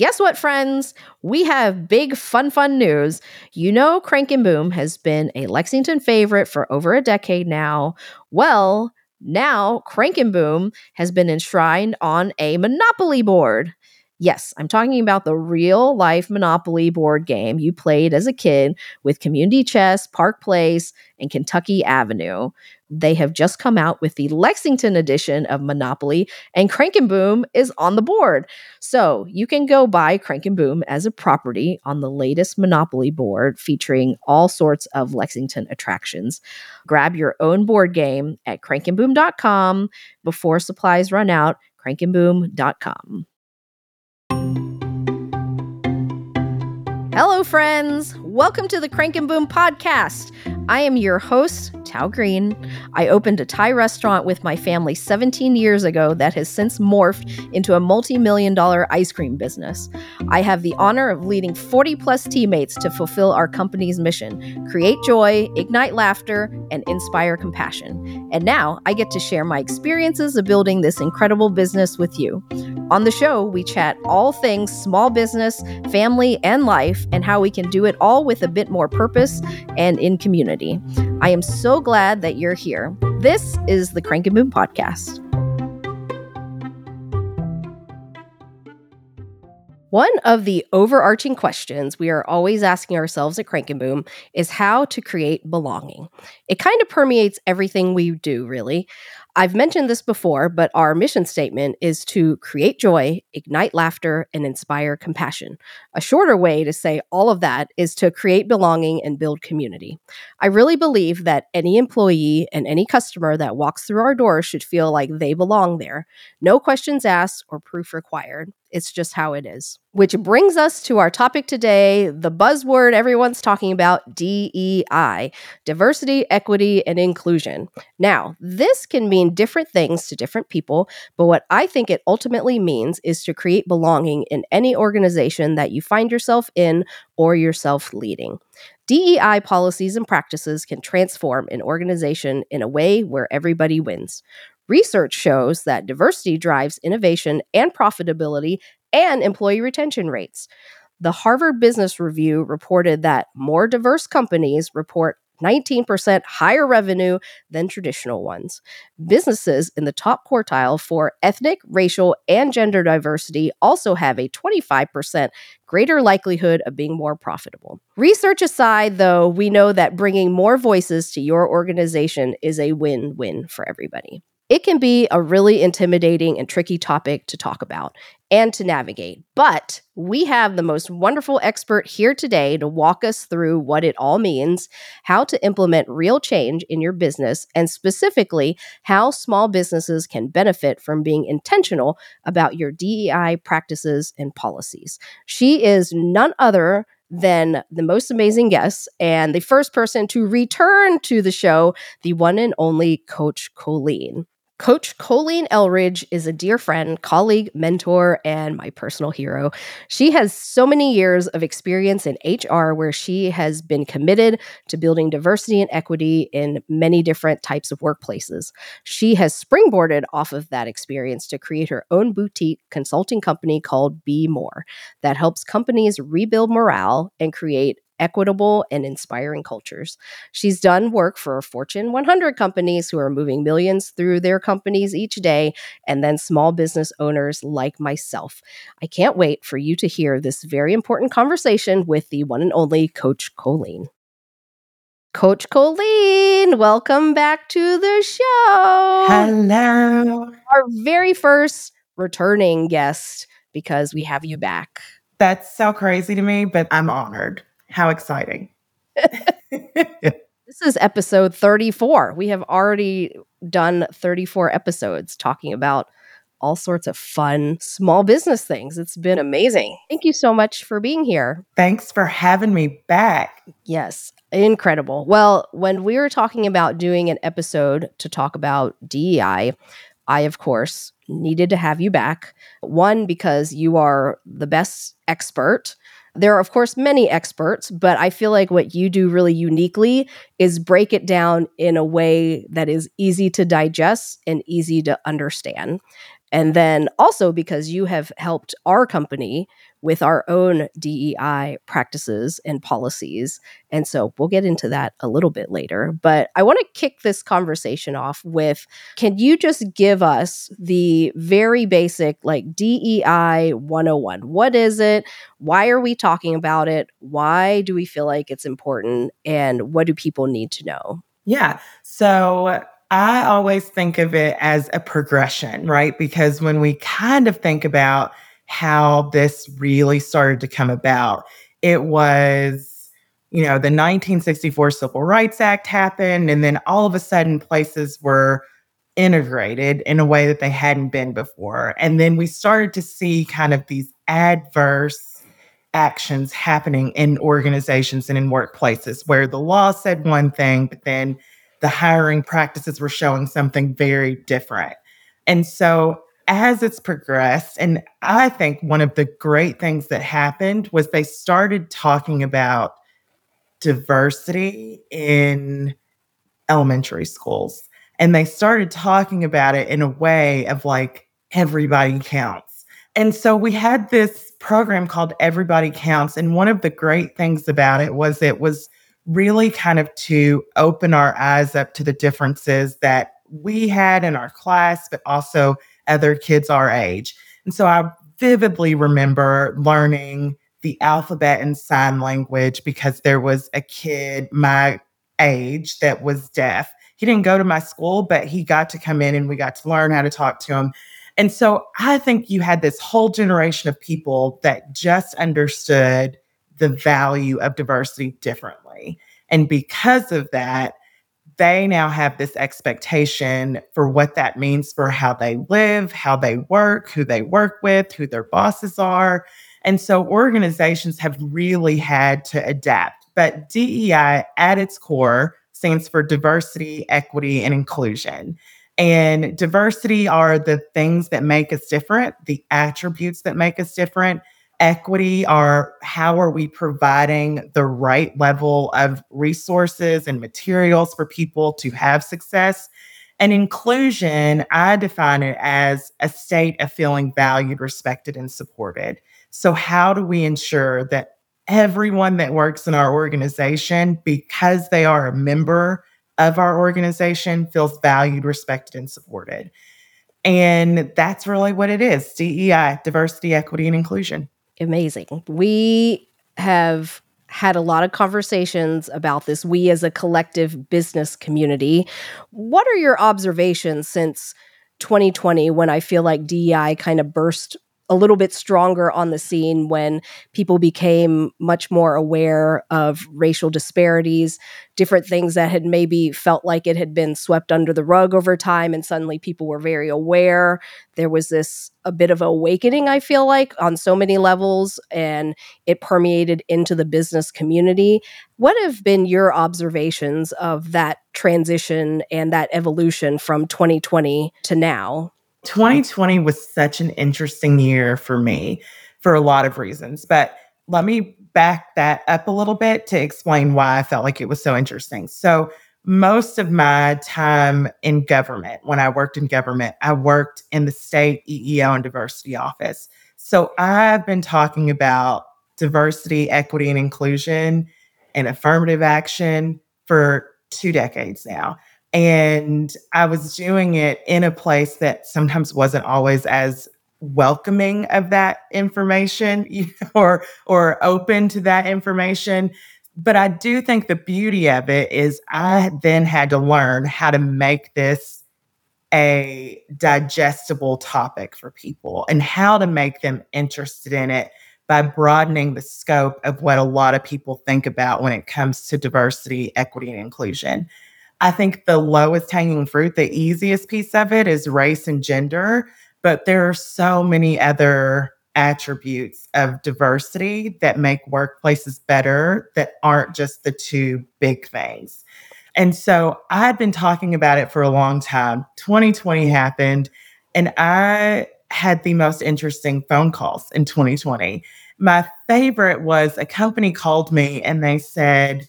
Guess what, friends? We have big fun news. You know, Crank and Boom has been a Lexington favorite for over a decade now. Well, now Crank and Boom has been enshrined on a Monopoly board. Yes, I'm talking about the real life Monopoly board game you played as a kid with Community Chest, Park Place, and Kentucky Avenue. They have just come out with the Lexington edition of Monopoly, and Crank and Boom is on the board. So you can go buy Crank and Boom as a property on the latest Monopoly board featuring all sorts of Lexington attractions. Grab your own board game at crankandboom.com before supplies run out, crankandboom.com. Hello, friends. Welcome to the Crank and Boom podcast. I am your host, Tao Green. I opened a Thai restaurant with my family 17 years ago that has since morphed into a multi-million-dollar ice cream business. I have the honor of leading 40-plus teammates to fulfill our company's mission, create joy, ignite laughter, and inspire compassion. And now I get to share my experiences of building this incredible business with you. On the show, we chat all things small business, family, and life, and how we can do it all with a bit more purpose and in community. I am so glad that you're here. This is the Crank and Boom podcast. One of the overarching questions we are always asking ourselves at Crank and Boom is how to create belonging. It kind of permeates everything we do, really. I've mentioned this before, but our mission statement is to create joy, ignite laughter, and inspire compassion. A shorter way to say all of that is to create belonging and build community. I really believe that any employee and any customer that walks through our door should feel like they belong there. No questions asked or proof required. It's just how it is. Which brings us to our topic today, the buzzword everyone's talking about, DEI, diversity, equity, and inclusion. Now, this can mean different things to different people, but what I think it ultimately means is to create belonging in any organization that you find yourself in or yourself leading. DEI policies and practices can transform an organization in a way where everybody wins. Research shows that diversity drives innovation and profitability and employee retention rates. The Harvard Business Review reported that more diverse companies report 19% higher revenue than traditional ones. Businesses in the top quartile for ethnic, racial, and gender diversity also have a 25% greater likelihood of being more profitable. Research aside, though, we know that bringing more voices to your organization is a win-win for everybody. It can be a really intimidating and tricky topic to talk about and to navigate, but we have the most wonderful expert here today to walk us through what it all means, how to implement real change in your business, and specifically how small businesses can benefit from being intentional about your DEI practices and policies. She is none other than the most amazing guest and the first person to return to the show, the one and only Coach Colene. Coach Colene Eldridge is a dear friend, colleague, mentor, and my personal hero. She has so many years of experience in HR where she has been committed to building diversity and equity in many different types of workplaces. She has springboarded off of that experience to create her own boutique consulting company called Be More that helps companies rebuild morale and create equitable and inspiring cultures. She's done work for Fortune 100 companies who are moving millions through their companies each day, and then small business owners like myself. I can't wait for you to hear this very important conversation with the one and only Coach Colene. Coach Colene, welcome back to the show. Hello. Our very first returning guest, because we have you back. That's so crazy to me, but I'm honored. How exciting. This is episode 34. We have already done 34 episodes talking about all sorts of fun small business things. It's been amazing. Thank you so much for being here. Thanks for having me back. Yes, incredible. Well, when we were talking about doing an episode to talk about DEI, I, of course, needed to have you back. One, because you are the best expert. There are, of course, many experts, but I feel like what you do really uniquely is break it down in a way that is easy to digest and easy to understand. And then also because you have helped our company with our own DEI practices and policies. And so we'll get into that a little bit later. But I want to kick this conversation off with, can you just give us the very basic, like, DEI 101? What is it? Why are we talking about it? Why do we feel like it's important? And what do people need to know? Yeah. So I always think of it as a progression, right? Because when we kind of think about how this really started to come about, it was, you know, the 1964 Civil Rights Act happened, and then all of a sudden places were integrated in a way that they hadn't been before. And then we started to see kind of these adverse actions happening in organizations and in workplaces where the law said one thing, but then the hiring practices were showing something very different. And so as it's progressed, and I think one of the great things that happened was they started talking about diversity in elementary schools. And they started talking about it in a way of like, everybody counts. And so we had this program called Everybody Counts. And one of the great things about it was really kind of to open our eyes up to the differences that we had in our class, but also other kids our age. And so I vividly remember learning the alphabet and sign language because there was a kid my age that was deaf. He didn't go to my school, but he got to come in and we got to learn how to talk to him. And so I think you had this whole generation of people that just understood the value of diversity differently. And because of that, they now have this expectation for what that means for how they live, how they work, who they work with, who their bosses are. And so organizations have really had to adapt. But DEI at its core stands for diversity, equity, and inclusion. And diversity are the things that make us different, the attributes that make us different. Equity are how are we providing the right level of resources and materials for people to have success. And inclusion, I define it as a state of feeling valued, respected, and supported. So how do we ensure that everyone that works in our organization, because they are a member of our organization, feels valued, respected, and supported? And that's really what it is, DEI, diversity, equity, and inclusion. Amazing. We have had a lot of conversations about this, we as a collective business community. What are your observations since 2020, when I feel like DEI kind of burst a little bit stronger on the scene, when people became much more aware of racial disparities, different things that had maybe felt like it had been swept under the rug over time, and suddenly people were very aware. There was this a bit of awakening, I feel like, on so many levels, and it permeated into the business community. What have been your observations of that transition and that evolution from 2020 to now? 2020 was such an interesting year for me for a lot of reasons, but let me back that up a little bit to explain why I felt like it was so interesting. So most of my time in government, when I worked in government, I worked in the state EEO and diversity office. So I've been talking about diversity, equity, and inclusion and affirmative action for 2 decades now. And I was doing it in a place that sometimes wasn't always as welcoming of that information, you know, or open to that information. But I do think the beauty of it is I then had to learn how to make this a digestible topic for people and how to make them interested in it by broadening the scope of what a lot of people think about when it comes to diversity, equity, and inclusion. I think the lowest hanging fruit, the easiest piece of it is race and gender, but there are so many other attributes of diversity that make workplaces better that aren't just the 2 big things. And so I'd been talking about it for a long time. 2020 happened, and I had the most interesting phone calls in 2020. My favorite was a company called me and they said,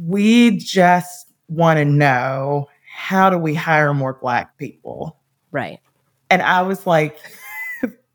we just want to know, how do we hire more Black people? Right. And I was like,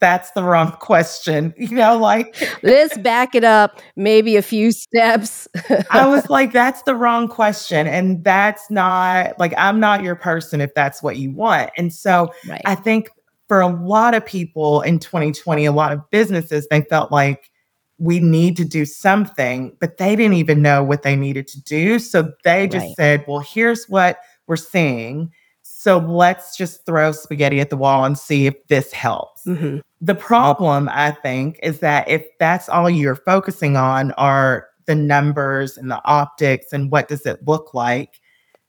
that's the wrong question. You know, like, let's back it up maybe a few steps. I was like, that's the wrong question. And that's not like, I'm not your person if that's what you want. And so right. I think for a lot of people in 2020, a lot of businesses, they felt like we need to do something, but they didn't even know what they needed to do. So they just right. said, well, here's what we're seeing. So let's just throw spaghetti at the wall and see if this helps. Mm-hmm. The problem, I think, is that if that's all you're focusing on are the numbers and the optics and what does it look like,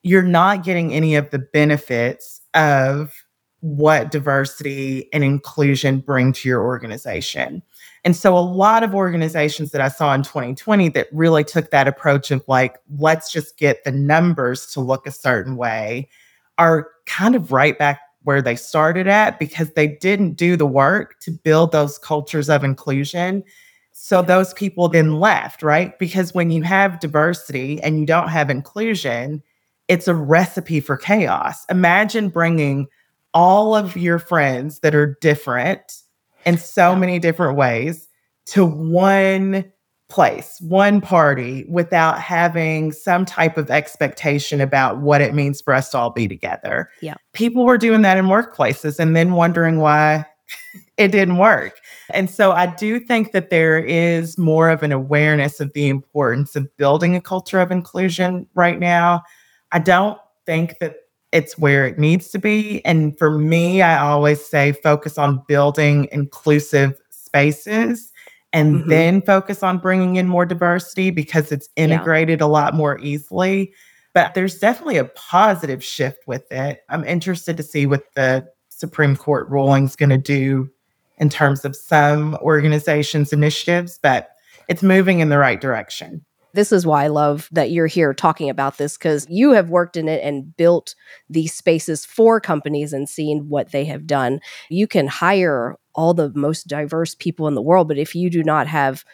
you're not getting any of the benefits of what diversity and inclusion bring to your organization. And so a lot of organizations that I saw in 2020 that really took that approach of like, let's just get the numbers to look a certain way are kind of right back where they started at because they didn't do the work to build those cultures of inclusion. So those people then left, right? Because when you have diversity and you don't have inclusion, it's a recipe for chaos. Imagine bringing all of your friends that are different in so many different ways to one place, one party, without having some type of expectation about what it means for us to all be together. Yeah. People were doing that in workplaces and then wondering why it didn't work. And so I do think that there is more of an awareness of the importance of building a culture of inclusion right now. I don't think that it's where it needs to be. And for me, I always say focus on building inclusive spaces and mm-hmm. then focus on bringing in more diversity because it's integrated a lot more easily. But there's definitely a positive shift with it. I'm interested to see what the Supreme Court ruling is going to do in terms of some organizations' initiatives, but it's moving in the right direction. This is why I love that you're here talking about this, because you have worked in it and built these spaces for companies and seen what they have done. You can hire all the most diverse people in the world, but if you do not have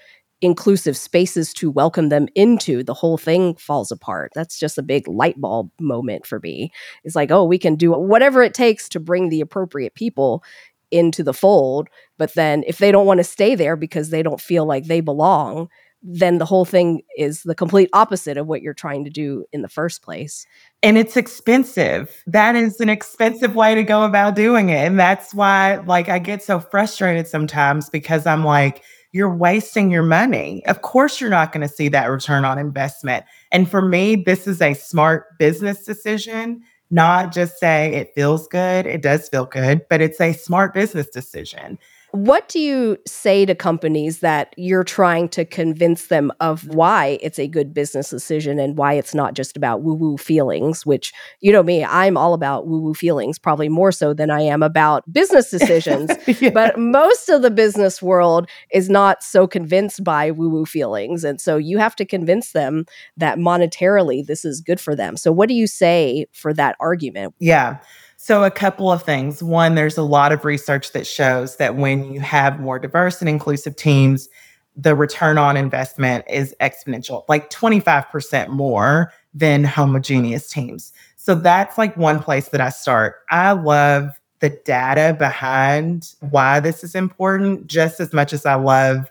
inclusive spaces to welcome them into, the whole thing falls apart. That's just a big light bulb moment for me. It's like, oh, we can do whatever it takes to bring the appropriate people into the fold. But then if they don't want to stay there because they don't feel like they belong, then the whole thing is the complete opposite of what you're trying to do in the first place. And it's expensive. That is an expensive way to go about doing it. And that's why, like, I get so frustrated sometimes because I'm like, you're wasting your money. Of course, you're not going to see that return on investment. And for me, this is a smart business decision, not just say it feels good. It does feel good, but it's a smart business decision. What do you say to companies that you're trying to convince them of why it's a good business decision and why it's not just about woo-woo feelings, which, you know me, I'm all about woo-woo feelings, probably more so than I am about business decisions. Yeah. But most of the business world is not so convinced by woo-woo feelings. And so you have to convince them that monetarily this is good for them. So what do you say for that argument? Yeah. So a couple of things. One, there's a lot of research that shows that when you have more diverse and inclusive teams, the return on investment is exponential, like 25% more than homogeneous teams. So that's like one place that I start. I love the data behind why this is important just as much as I love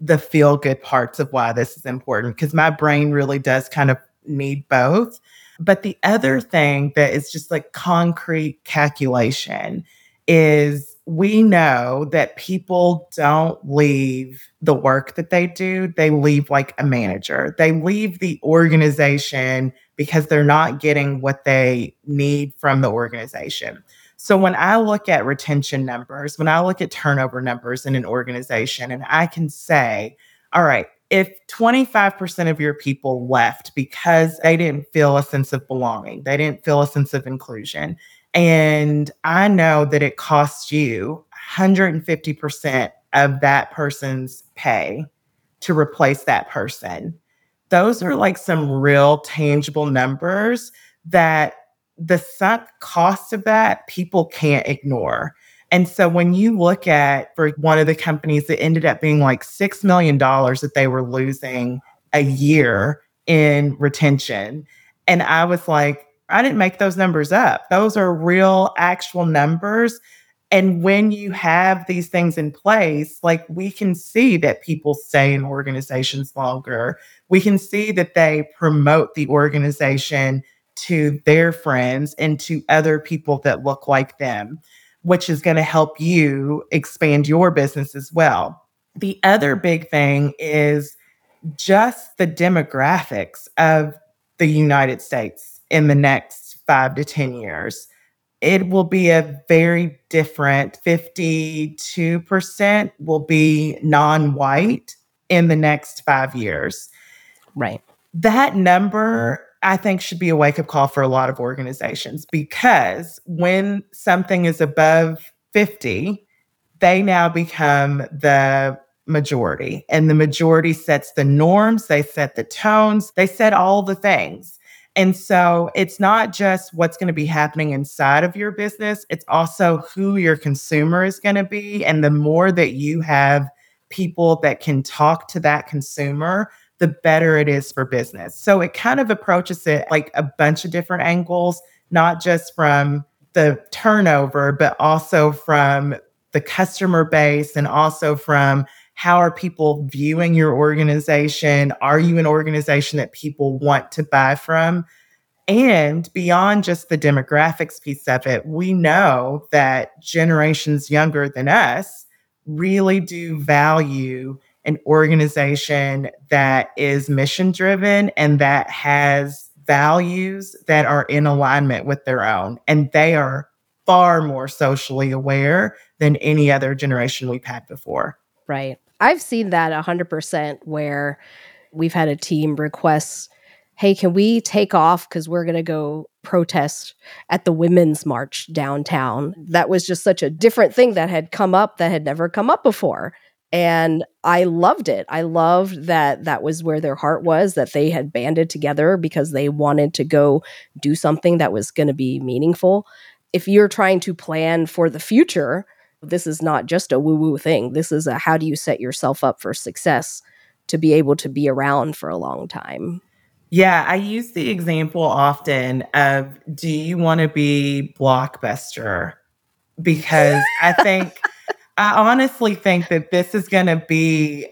the feel-good parts of why this is important, because my brain really does kind of need both. But the other thing that is just like concrete calculation is we know that people don't leave the work that they do. They leave like a manager. They leave the organization because they're not getting what they need from the organization. So when I look at retention numbers, when I look at turnover numbers in an organization, and I can say, all right, if 25% of your people left because they didn't feel a sense of belonging, they didn't feel a sense of inclusion, and I know that it costs you 150% of that person's pay to replace that person, those are like some real tangible numbers that the sunk cost of that people can't ignore. And so when you look at, for one of the companies, it ended up being like $6 million that they were losing a year in retention. And I was like, I didn't make those numbers up. Those are real, actual numbers. And when you have these things in place, like, we can see that people stay in organizations longer. We can see that they promote the organization to their friends and to other people that look like them, which is going to help you expand your business as well. The other big thing is just the demographics of the United States in the next 5 to 10 years. It will be a very different. 52% will be non-white in the next 5 years. Right. That number, I think, should be a wake-up call for a lot of organizations, because when something is above 50, they now become the majority. And the majority sets the norms, they set the tones, they set all the things. And so it's not just what's going to be happening inside of your business, it's also who your consumer is going to be. And the more that you have people that can talk to that consumer, the better it is for business. So it kind of approaches it like a bunch of different angles, not just from the turnover, but also from the customer base, and also from how are people viewing your organization? Are you an organization that people want to buy from? And beyond just the demographics piece of it, we know that generations younger than us really do value an organization that is mission-driven and that has values that are in alignment with their own. And they are far more socially aware than any other generation we've had before. Right. I've seen that 100% where we've had a team request, hey, can we take off because we're going to go protest at the Women's March downtown? That was just such a different thing that had come up that had never come up before. And I loved it. I loved that that was where their heart was, that they had banded together because they wanted to go do something that was going to be meaningful. If you're trying to plan for the future, this is not just a woo-woo thing. This is a how do you set yourself up for success to be able to be around for a long time. Yeah, I use the example often of, do you want to be Blockbuster? Because I honestly think that this is going to be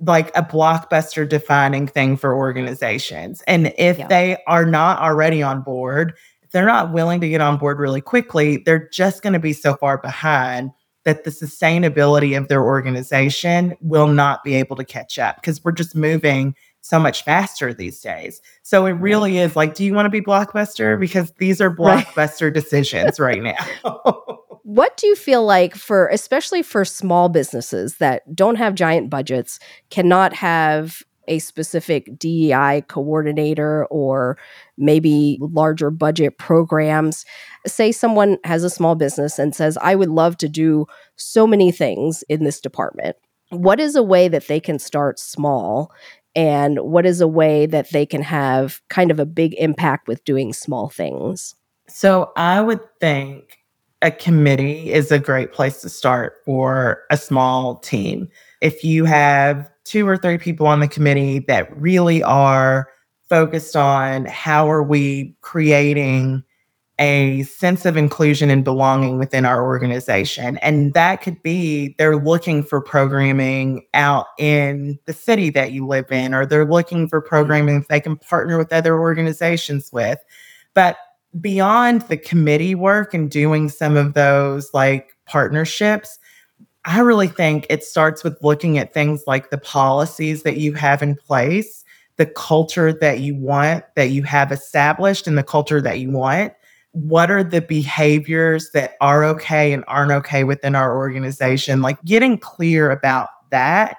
like a Blockbuster defining thing for organizations. And if they are not already on board, if they're not willing to get on board really quickly, they're just going to be so far behind that the sustainability of their organization will not be able to catch up, because we're just moving so much faster these days. So it really is like, do you want to be Blockbuster? Because these are Blockbuster decisions right now. What do you feel like for, especially for small businesses that don't have giant budgets, cannot have a specific DEI coordinator or maybe larger budget programs? Say someone has a small business and says, I would love to do so many things in this department. What is a way that they can start small? And what is a way that they can have kind of a big impact with doing small things? So I would think a committee is a great place to start for a small team. If you have 2 or 3 people on the committee that really are focused on how are we creating a sense of inclusion and belonging within our organization. And that could be they're looking for programming out in the city that you live in, or they're looking for programming that they can partner with other organizations with. But beyond the committee work and doing some of those like partnerships, I really think it starts with looking at things like the policies that you have in place, the culture that you want, that you have established, and the culture that you want. What are the behaviors that are okay and aren't okay within our organization? Like, getting clear about that,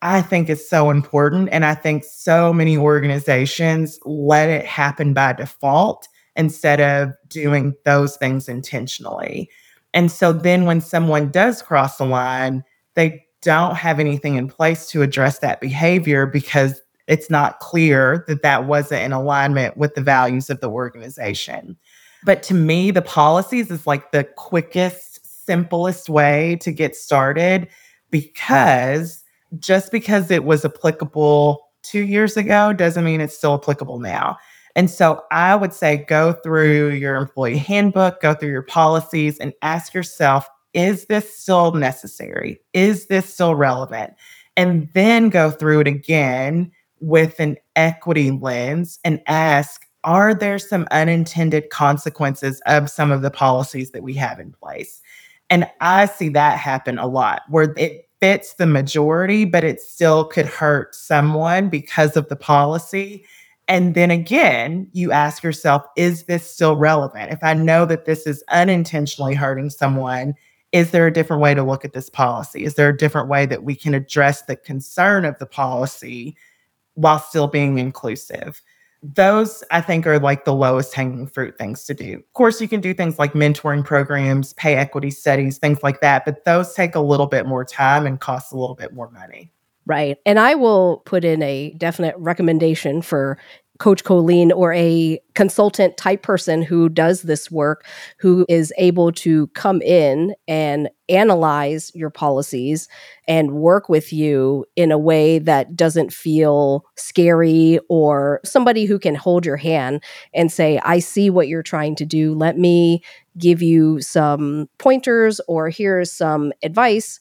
I think, is so important. And I think so many organizations let it happen by default instead of doing those things intentionally. And so then when someone does cross the line, they don't have anything in place to address that behavior because it's not clear that that wasn't in alignment with the values of the organization. But to me, the policies is like the quickest, simplest way to get started, because just because it was applicable 2 years ago doesn't mean it's still applicable now. And so I would say go through your employee handbook, go through your policies, and ask yourself, Is this still necessary? Is this still relevant? And then go through it again with an equity lens and ask, are there some unintended consequences of some of the policies that we have in place? And I see that happen a lot, where it fits the majority, but it still could hurt someone because of the policy. And then again, you ask yourself, is this still relevant? If I know that this is unintentionally hurting someone, is there a different way to look at this policy? Is there a different way that we can address the concern of the policy while still being inclusive? Those, I think, are like the lowest hanging fruit things to do. Of course, you can do things like mentoring programs, pay equity studies, things like that. But those take a little bit more time and cost a little bit more money. Right. And I will put in a definite recommendation for Coach Colene or a consultant type person who does this work, who is able to come in and analyze your policies and work with you in a way that doesn't feel scary, or somebody who can hold your hand and say, I see what you're trying to do. Let me give you some pointers, or here's some advice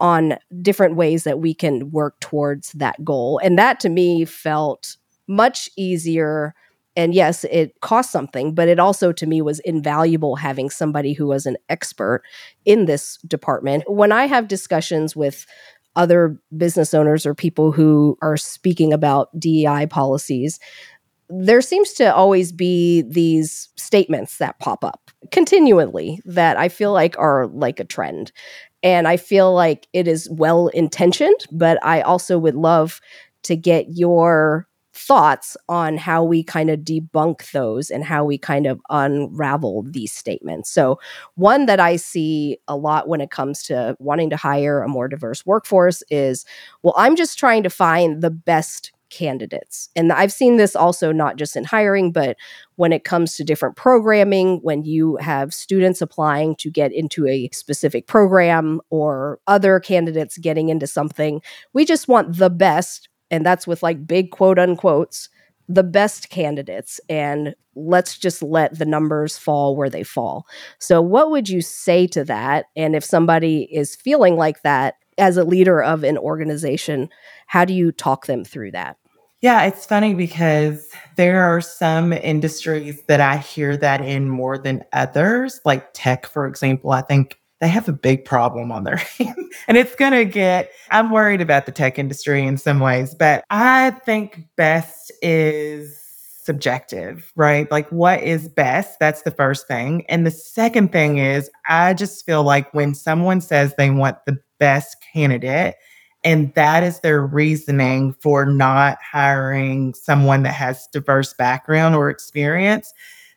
on different ways that we can work towards that goal. And that to me felt much easier. And yes, it cost something, but it also to me was invaluable having somebody who was an expert in this department. When I have discussions with other business owners or people who are speaking about DEI policies, there seems to always be these statements that pop up continually that I feel like are like a trend. And I feel like it is well-intentioned, but I also would love to get your thoughts on how we kind of debunk those and how we kind of unravel these statements. So one that I see a lot when it comes to wanting to hire a more diverse workforce is, well, I'm just trying to find the best candidates. And I've seen this also not just in hiring, but when it comes to different programming, when you have students applying to get into a specific program or other candidates getting into something, we just want the best. And that's with like big quote unquotes, the best candidates. And let's just let the numbers fall where they fall. So what would you say to that? And if somebody is feeling like that as a leader of an organization, how do you talk them through that? Yeah, it's funny because there are some industries that I hear that in more than others, like tech, for example. I think they have a big problem on their hands. And it's going to get, I'm worried about the tech industry in some ways, but I think best is subjective, right? Like what is best? That's the first thing. And the second thing is, I just feel like when someone says they want the best candidate, and that is their reasoning for not hiring someone that has diverse background or experience,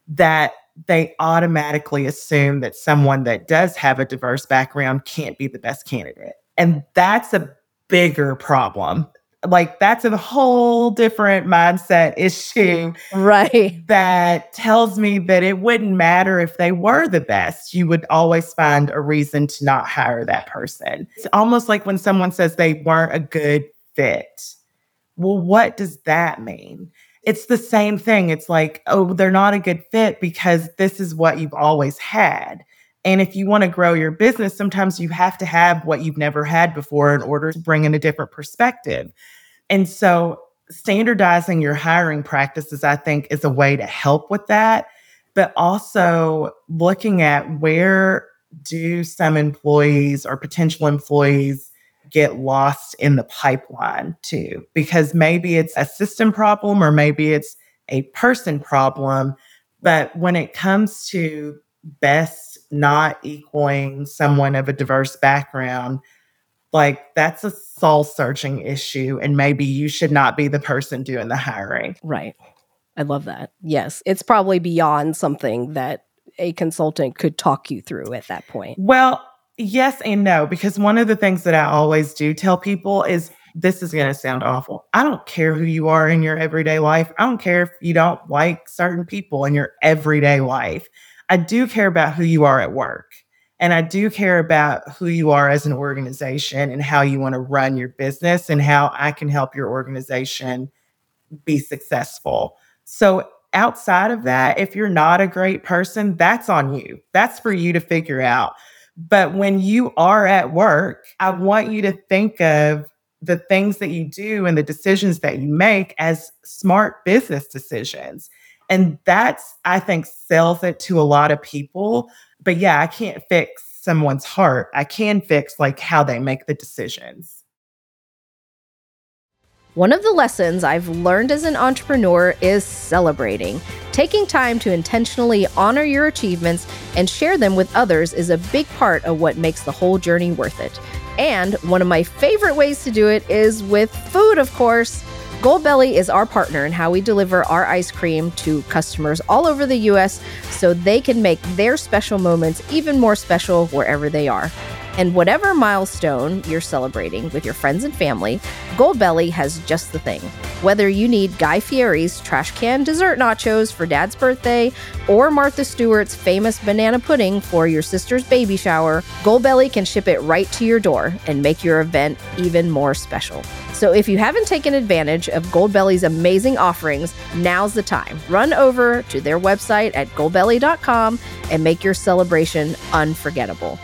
that they automatically assume that someone that does have a diverse background can't be the best candidate. And that's a bigger problem. Like that's a whole different mindset issue, right? That tells me that it wouldn't matter if they were the best. You would always find a reason to not hire that person. It's almost like when someone says they weren't a good fit. Well, what does that mean? It's the same thing. It's like, oh, they're not a good fit because this is what you've always had. And if you want to grow your business, sometimes you have to have what you've never had before in order to bring in a different perspective. And so standardizing your hiring practices, I think, is a way to help with that. But also looking at where do some employees or potential employees get lost in the pipeline too, because maybe it's a system problem or maybe it's a person problem. But when it comes to best not equaling someone of a diverse background, like that's a soul searching issue. And maybe you should not be the person doing the hiring. Right. I love that. Yes. It's probably beyond something that a consultant could talk you through at that point. Well, yes and no, because one of the things that I always do tell people is, this is going to sound awful, I don't care who you are in your everyday life. I don't care if you don't like certain people in your everyday life. I do care about who you are at work, and I do care about who you are as an organization and how you want to run your business and how I can help your organization be successful. So outside of that, if you're not a great person, that's on you. That's for you to figure out. But when you are at work, I want you to think of the things that you do and the decisions that you make as smart business decisions. And that's, I think, sells it to a lot of people. But yeah, I can't fix someone's heart. I can fix like how they make the decisions. One of the lessons I've learned as an entrepreneur is celebrating. Taking time to intentionally honor your achievements and share them with others is a big part of what makes the whole journey worth it. And one of my favorite ways to do it is with food, of course. Goldbelly is our partner in how we deliver our ice cream to customers all over the U.S. so they can make their special moments even more special wherever they are. And whatever milestone you're celebrating with your friends and family, Goldbelly has just the thing. Whether you need Guy Fieri's trash can dessert nachos for Dad's birthday or Martha Stewart's famous banana pudding for your sister's baby shower, Goldbelly can ship it right to your door and make your event even more special. So if you haven't taken advantage of Goldbelly's amazing offerings, now's the time. Run over to their website at goldbelly.com and make your celebration unforgettable.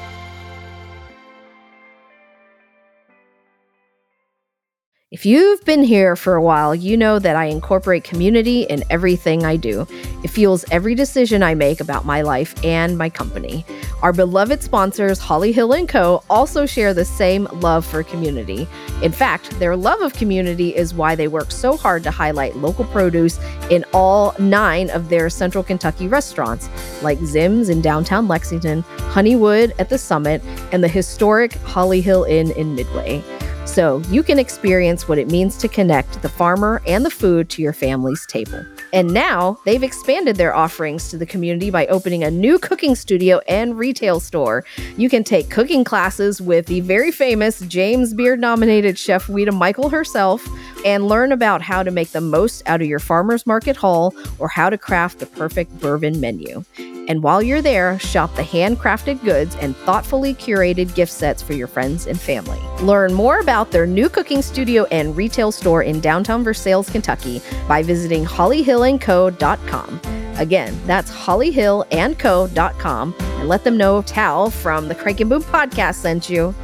If you've been here for a while, you know that I incorporate community in everything I do. It fuels every decision I make about my life and my company. Our beloved sponsors, Holly Hill & Co., also share the same love for community. In fact, their love of community is why they work so hard to highlight local produce in all 9 of their Central Kentucky restaurants, like Zim's in downtown Lexington, Honeywood at the Summit, and the historic Holly Hill Inn in Midway. So you can experience what it means to connect the farmer and the food to your family's table. And now they've expanded their offerings to the community by opening a new cooking studio and retail store. You can take cooking classes with the very famous James Beard-nominated chef Weta Michael herself and learn about how to make the most out of your farmer's market haul or how to craft the perfect bourbon menu. And while you're there, shop the handcrafted goods and thoughtfully curated gift sets for your friends and family. Learn more about their new cooking studio and retail store in downtown Versailles, Kentucky by visiting hollyhillandco.com. Again, that's hollyhillandco.com, and let them know Tao from the Crank and Boom podcast sent you.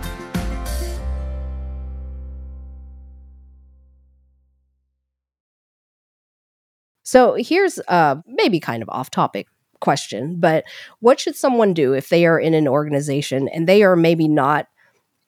So here's maybe kind of off topic question, but what should someone do if they are in an organization and they are maybe not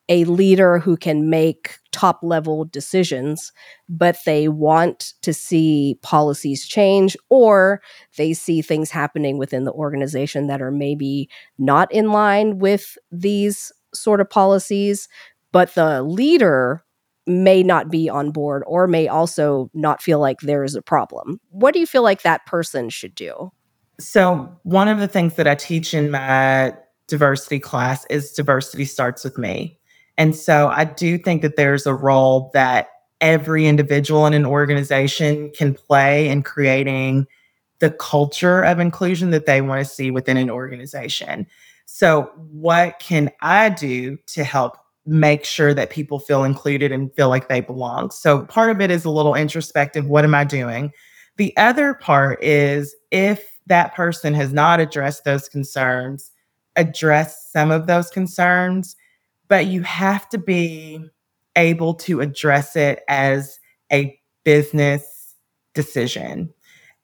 a leader who can make top level decisions, but they want to see policies change, or they see things happening within the organization that are maybe not in line with these sort of policies, but the leader may not be on board or may also not feel like there is a problem? What do you feel like that person should do? So one of the things that I teach in my diversity class is diversity starts with me. And so I do think that there's a role that every individual in an organization can play in creating the culture of inclusion that they want to see within an organization. So what can I do to help make sure that people feel included and feel like they belong? So part of it is a little introspective. What am I doing? The other part is, if that person has not addressed those concerns, address some of those concerns, but you have to be able to address it as a business decision.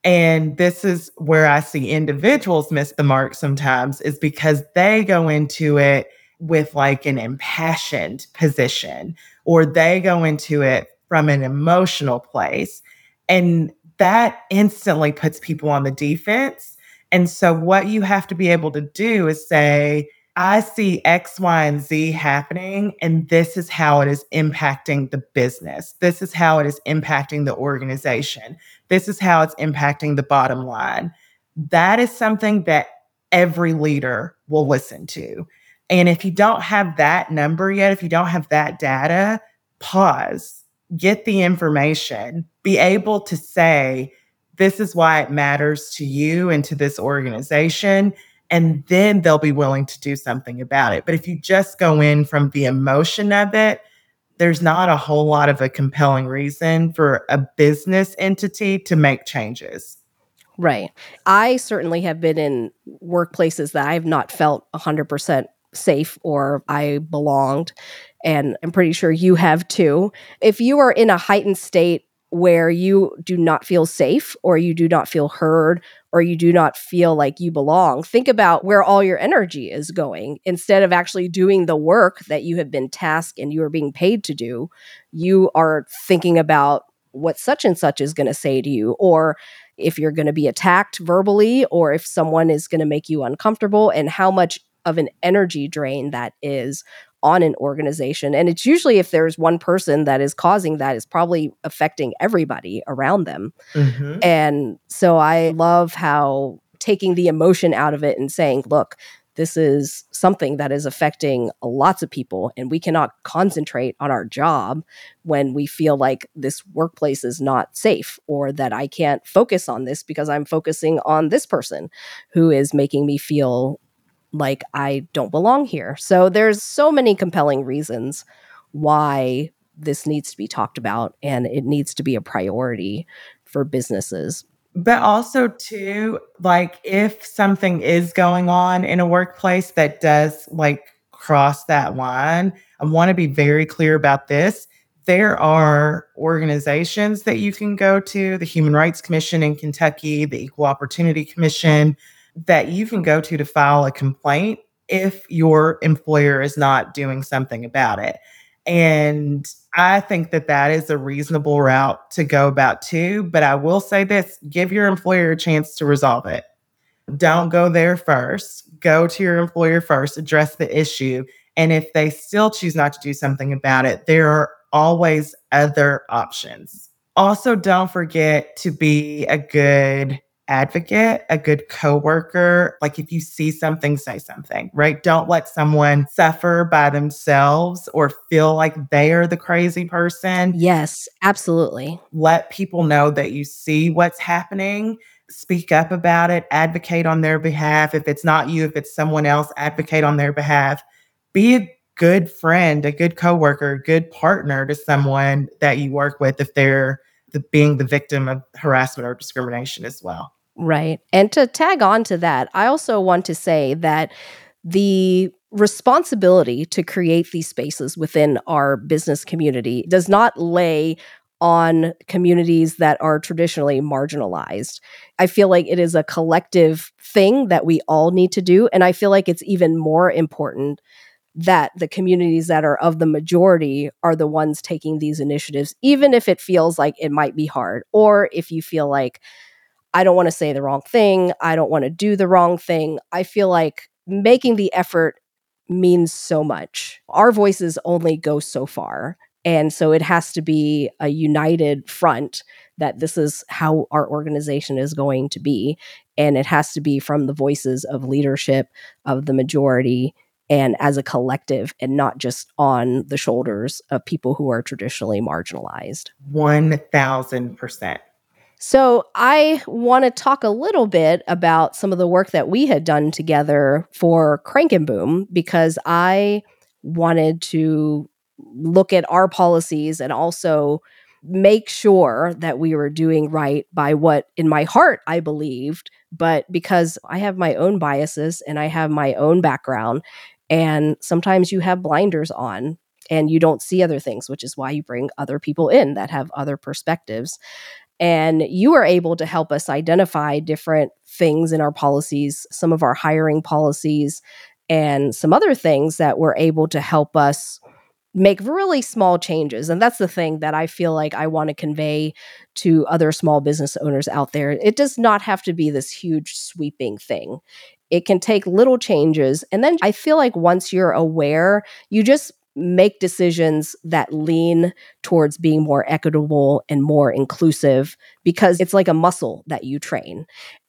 And this is where I see individuals miss the mark sometimes, is because they go into it with like an impassioned position, or they go into it from an emotional place. And that instantly puts people on the defense. And so what you have to be able to do is say, I see X, Y, and Z happening, and this is how it is impacting the business. This is how it is impacting the organization. This is how it's impacting the bottom line. That is something that every leader will listen to. And if you don't have that number yet, if you don't have that data, pause. Get the information, be able to say, this is why it matters to you and to this organization, and then they'll be willing to do something about it. But if you just go in from the emotion of it, there's not a whole lot of a compelling reason for a business entity to make changes. Right. I certainly have been in workplaces that I have not felt 100% safe or I belonged. And I'm pretty sure you have too. If you are in a heightened state where you do not feel safe or you do not feel heard or you do not feel like you belong, think about where all your energy is going. Instead of actually doing the work that you have been tasked and you are being paid to do, you are thinking about what such and such is going to say to you, or if you're going to be attacked verbally, or if someone is going to make you uncomfortable, and how much of an energy drain that is on an organization. And it's usually if there's one person that is causing that, it's probably affecting everybody around them. Mm-hmm. And so I love how taking the emotion out of it and saying, look, this is something that is affecting lots of people, and we cannot concentrate on our job when we feel like this workplace is not safe, or that I can't focus on this because I'm focusing on this person who is making me feel like I don't belong here. So there's so many compelling reasons why this needs to be talked about, and it needs to be a priority for businesses. But also too, like if something is going on in a workplace that does like cross that line, I want to be very clear about this. There are organizations that you can go to, the Human Rights Commission in Kentucky, the Equal Opportunity Commission, that you can go to file a complaint if your employer is not doing something about it. And I think that that is a reasonable route to go about too. But I will say this, give your employer a chance to resolve it. Don't go there first. Go to your employer first, address the issue. And if they still choose not to do something about it, there are always other options. Also, don't forget to be a good advocate, a good coworker. Like if you see something, say something, right? Don't let someone suffer by themselves or feel like they are the crazy person. Yes, absolutely. Let people know that you see what's happening. Speak up about it. Advocate on their behalf. If it's not you, if it's someone else, advocate on their behalf. Be a good friend, a good coworker, a good partner to someone that you work with if they're being the victim of harassment or discrimination as well. Right. And to tag on to that, I also want to say that the responsibility to create these spaces within our business community does not lay on communities that are traditionally marginalized. I feel like it is a collective thing that we all need to do. And I feel like it's even more important that the communities that are of the majority are the ones taking these initiatives, even if it feels like it might be hard, or if you feel like, I don't want to say the wrong thing, I don't want to do the wrong thing. I feel like making the effort means so much. Our voices only go so far. And so it has to be a united front that this is how our organization is going to be. And it has to be from the voices of leadership, of the majority, and as a collective, and not just on the shoulders of people who are traditionally marginalized. 1,000%. So I want to talk a little bit about some of the work that we had done together for Crank and Boom, because I wanted to look at our policies and also make sure that we were doing right by what in my heart I believed, but because I have my own biases and I have my own background. And sometimes you have blinders on and you don't see other things, which is why you bring other people in that have other perspectives. And you were able to help us identify different things in our policies, some of our hiring policies, and some other things that were able to help us make really small changes. And that's the thing that I feel like I want to convey to other small business owners out there. It does not have to be this huge sweeping thing. It can take little changes. And then I feel like once you're aware, you just make decisions that lean towards being more equitable and more inclusive, because it's like a muscle that you train.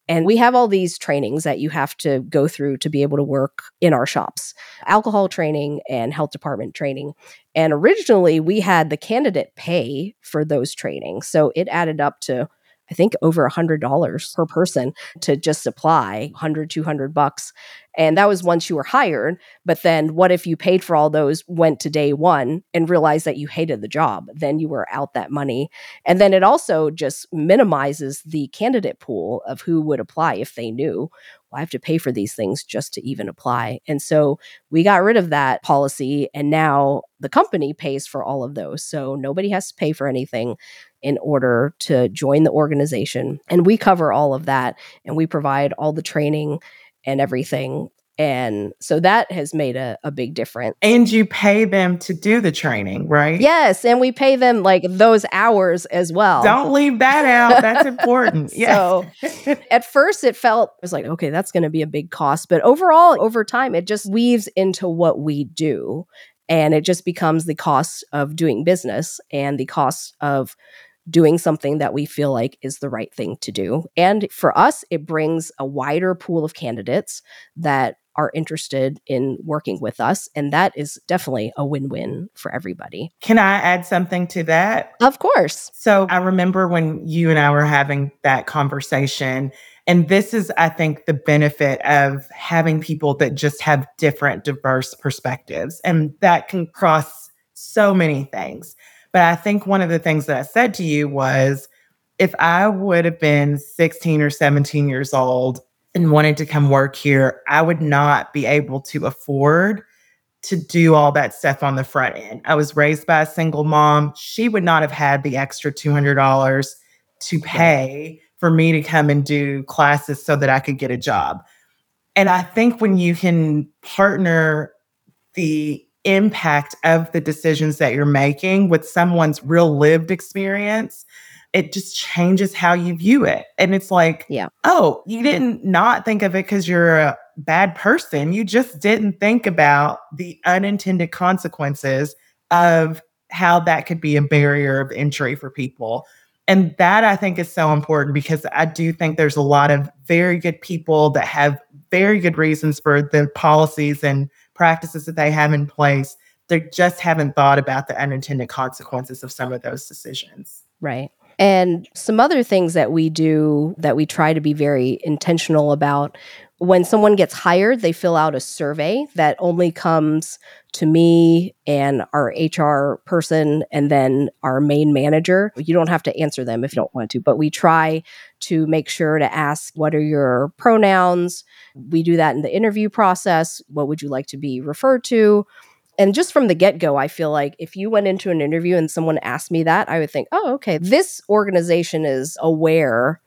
And we have all these trainings that you have to go through to be able to work in our shops, alcohol training and health department training. And originally, we had the candidate pay for those trainings. So it added up to, I think, over $100 per person to just apply, $100, $200. And that was once you were hired. But then what if you paid for all those, went to day one and realized that you hated the job? Then you were out that money. And then it also just minimizes the candidate pool of who would apply if they knew, well, I have to pay for these things just to even apply. And so we got rid of that policy, and now the company pays for all of those. So nobody has to pay for anything in order to join the organization. And we cover all of that, and we provide all the training and everything. And so that has made a big difference. And you pay them to do the training, right? Yes. And we pay them like those hours as well. Don't leave that out. That's important. Yes. So at first it was like, okay, that's going to be a big cost. But overall, over time, it just weaves into what we do. And it just becomes the cost of doing business and the cost of doing something that we feel like is the right thing to do. And for us, it brings a wider pool of candidates that are interested in working with us. And that is definitely a win-win for everybody. Can I add something to that? Of course. So I remember when you and I were having that conversation, and this is, I think, the benefit of having people that just have different, diverse perspectives. And that can cross so many things. But I think one of the things that I said to you was, if I would have been 16 or 17 years old and wanted to come work here, I would not be able to afford to do all that stuff on the front end. I was raised by a single mom. She would not have had the extra $200 to pay for me to come and do classes so that I could get a job. And I think when you can partner the impact of the decisions that you're making with someone's real lived experience, it just changes how you view it. And it's like, Oh, you didn't not think of it because you're a bad person. You just didn't think about the unintended consequences of how that could be a barrier of entry for people. And that, I think, is so important, because I do think there's a lot of very good people that have very good reasons for the policies and practices that they have in place. They just haven't thought about the unintended consequences of some of those decisions. Right. And some other things that we do that we try to be very intentional about: when someone gets hired, they fill out a survey that only comes to me and our HR person and then our main manager. You don't have to answer them if you don't want to, but we try to make sure to ask, what are your pronouns? We do that in the interview process. What would you like to be referred to? And just from the get-go, I feel like if you went into an interview and someone asked me that, I would think, oh, okay, this organization is aware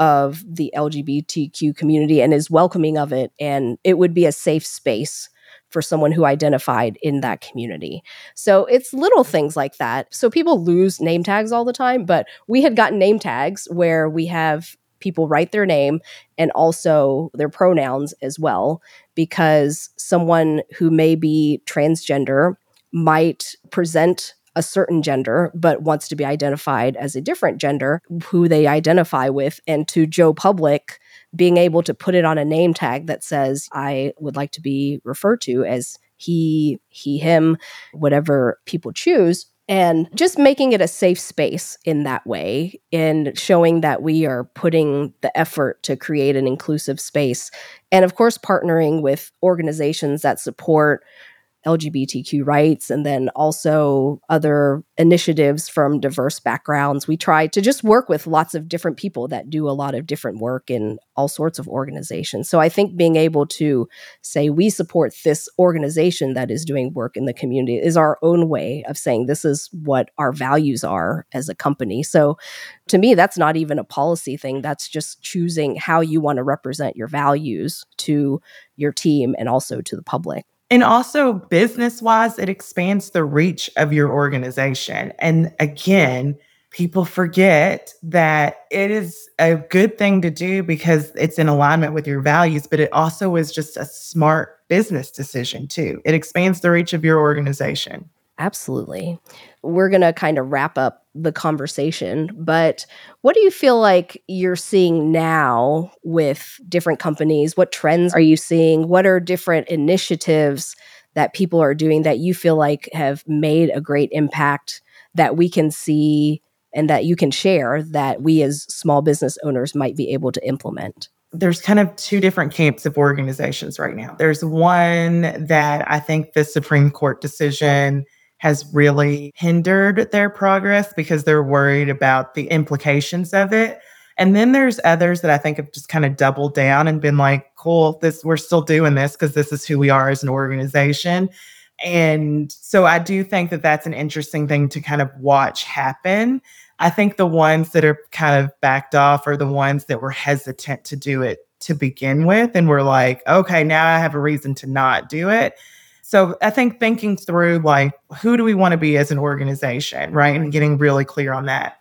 of the LGBTQ community and is welcoming of it. And it would be a safe space for someone who identified in that community. So it's little things like that. So people lose name tags all the time, but we had gotten name tags where we have people write their name and also their pronouns as well, because someone who may be transgender might present a certain gender, but wants to be identified as a different gender who they identify with. And to Joe Public, being able to put it on a name tag that says, I would like to be referred to as he, him, whatever people choose. And just making it a safe space in that way, and showing that we are putting the effort to create an inclusive space. And of course, partnering with organizations that support LGBTQ rights, and then also other initiatives from diverse backgrounds. We try to just work with lots of different people that do a lot of different work in all sorts of organizations. So I think being able to say we support this organization that is doing work in the community is our own way of saying this is what our values are as a company. So to me, that's not even a policy thing. That's just choosing how you want to represent your values to your team and also to the public. And also, business-wise, it expands the reach of your organization. And again, people forget that it is a good thing to do because it's in alignment with your values, but it also is just a smart business decision too. It expands the reach of your organization. Absolutely. We're going to kind of wrap up the conversation, but what do you feel like you're seeing now with different companies? What trends are you seeing? What are different initiatives that people are doing that you feel like have made a great impact that we can see and that you can share that we as small business owners might be able to implement? There's kind of two different camps of organizations right now. There's one that I think the Supreme Court decision has really hindered their progress because they're worried about the implications of it. And then there's others that I think have just kind of doubled down and been like, cool, this, we're still doing this because this is who we are as an organization. And so I do think that that's an interesting thing to kind of watch happen. I think the ones that are kind of backed off are the ones that were hesitant to do it to begin with. And we're like, okay, now I have a reason to not do it. So I think thinking through, like, who do we want to be as an organization, right? And getting really clear on that.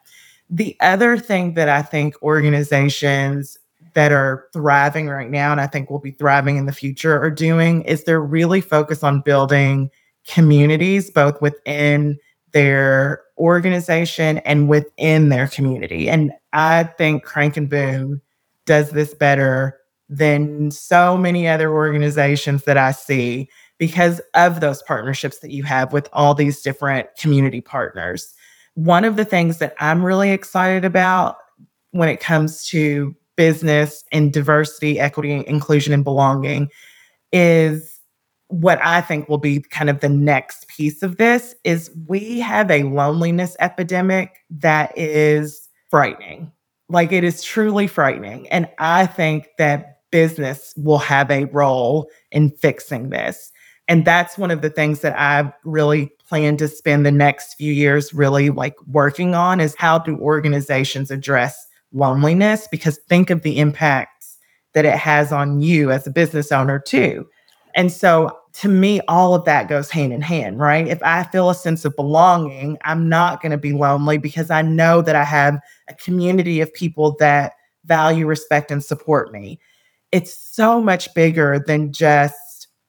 The other thing that I think organizations that are thriving right now, and I think will be thriving in the future, are doing is they're really focused on building communities, both within their organization and within their community. And I think Crank and Boom does this better than so many other organizations that I see because of those partnerships that you have with all these different community partners. One of the things that I'm really excited about when it comes to business and diversity, equity, inclusion, and belonging is what I think will be kind of the next piece of this is we have a loneliness epidemic that is frightening. Like, it is truly frightening. And I think that business will have a role in fixing this. And that's one of the things that I really plan to spend the next few years really like working on is how do organizations address loneliness? Because think of the impacts that it has on you as a business owner too. And so to me, all of that goes hand in hand, right? If I feel a sense of belonging, I'm not going to be lonely because I know that I have a community of people that value, respect, and support me. It's so much bigger than just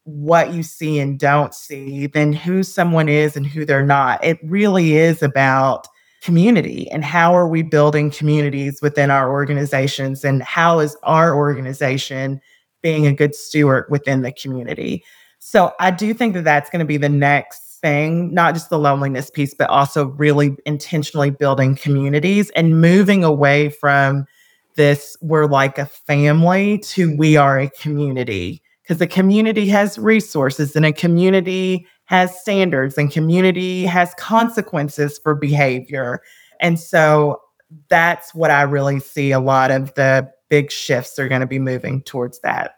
what you see and don't see, than who someone is and who they're not. It really is about community and how are we building communities within our organizations and how is our organization being a good steward within the community. So I do think that that's going to be the next thing, not just the loneliness piece, but also really intentionally building communities and moving away from this, we're like a family, to we are a community. Because the community has resources and a community has standards and community has consequences for behavior. And so that's what I really see. A lot of the big shifts are going to be moving towards that.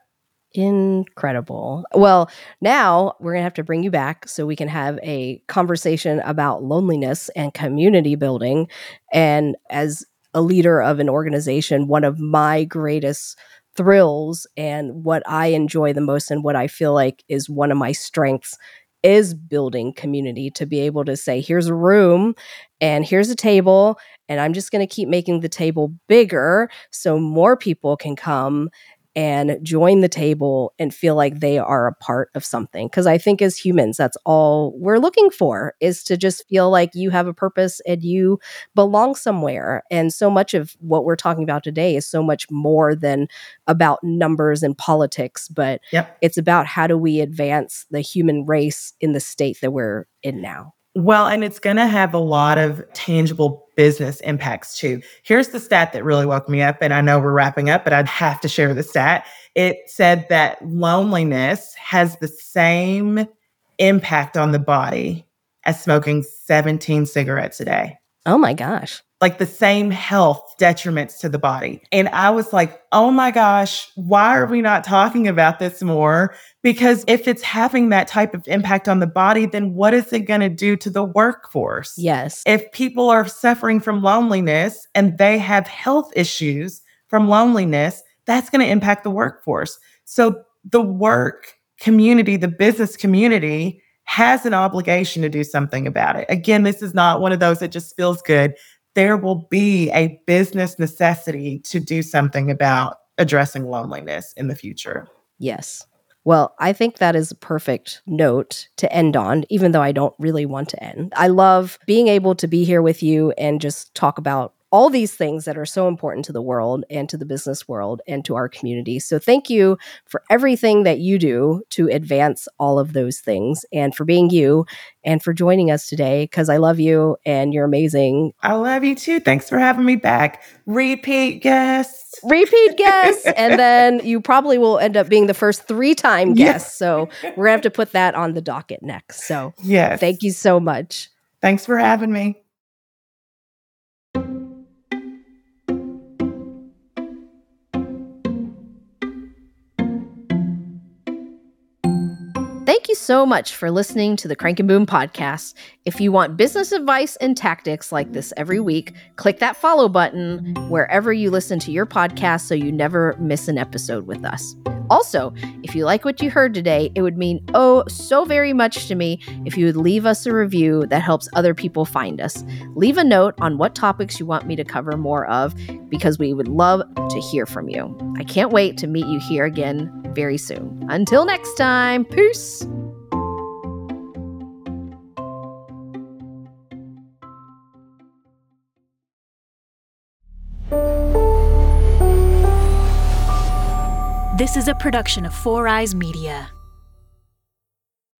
Incredible. Well, now we're going to have to bring you back so we can have a conversation about loneliness and community building. And as a leader of an organization, one of my greatest thrills and what I enjoy the most and what I feel like is one of my strengths is building community, to be able to say, here's a room and here's a table, and I'm just going to keep making the table bigger so more people can come and join the table and feel like they are a part of something. Because I think as humans, that's all we're looking for, is to just feel like you have a purpose and you belong somewhere. And so much of what we're talking about today is so much more than about numbers and politics, but It's about how do we advance the human race in the state that we're in now. Well, and it's going to have a lot of tangible business impacts too. Here's the stat that really woke me up, and I know we're wrapping up, but I'd have to share the stat. It said that loneliness has the same impact on the body as smoking 17 cigarettes a day. Oh my gosh. Like the same health detriments to the body. And I was like, oh my gosh, why are we not talking about this more? Because if it's having that type of impact on the body, then what is it going to do to the workforce? Yes. If people are suffering from loneliness and they have health issues from loneliness, that's going to impact the workforce. So the work community, the business community, has an obligation to do something about it. Again, this is not one of those that just feels good. There will be a business necessity to do something about addressing loneliness in the future. Yes. Well, I think that is a perfect note to end on, even though I don't really want to end. I love being able to be here with you and just talk about all these things that are so important to the world and to the business world and to our community. So thank you for everything that you do to advance all of those things, and for being you, and for joining us today, because I love you and you're amazing. I love you too. Thanks for having me back. Repeat guests. Repeat guests. And then you probably will end up being the first 3-time guest. Yes. So we're going to have to put that on the docket next. So yes. Thank you so much. Thanks for having me. Thank you so much for listening to the Crank and Boom podcast. If you want business advice and tactics like this every week, click that follow button wherever you listen to your podcast so you never miss an episode with us. Also, if you like what you heard today, it would mean so very much to me if you would leave us a review that helps other people find us. Leave a note on what topics you want me to cover more of because we would love to hear from you. I can't wait to meet you here again very soon. Until next time, peace. This is a production of Four Eyes Media.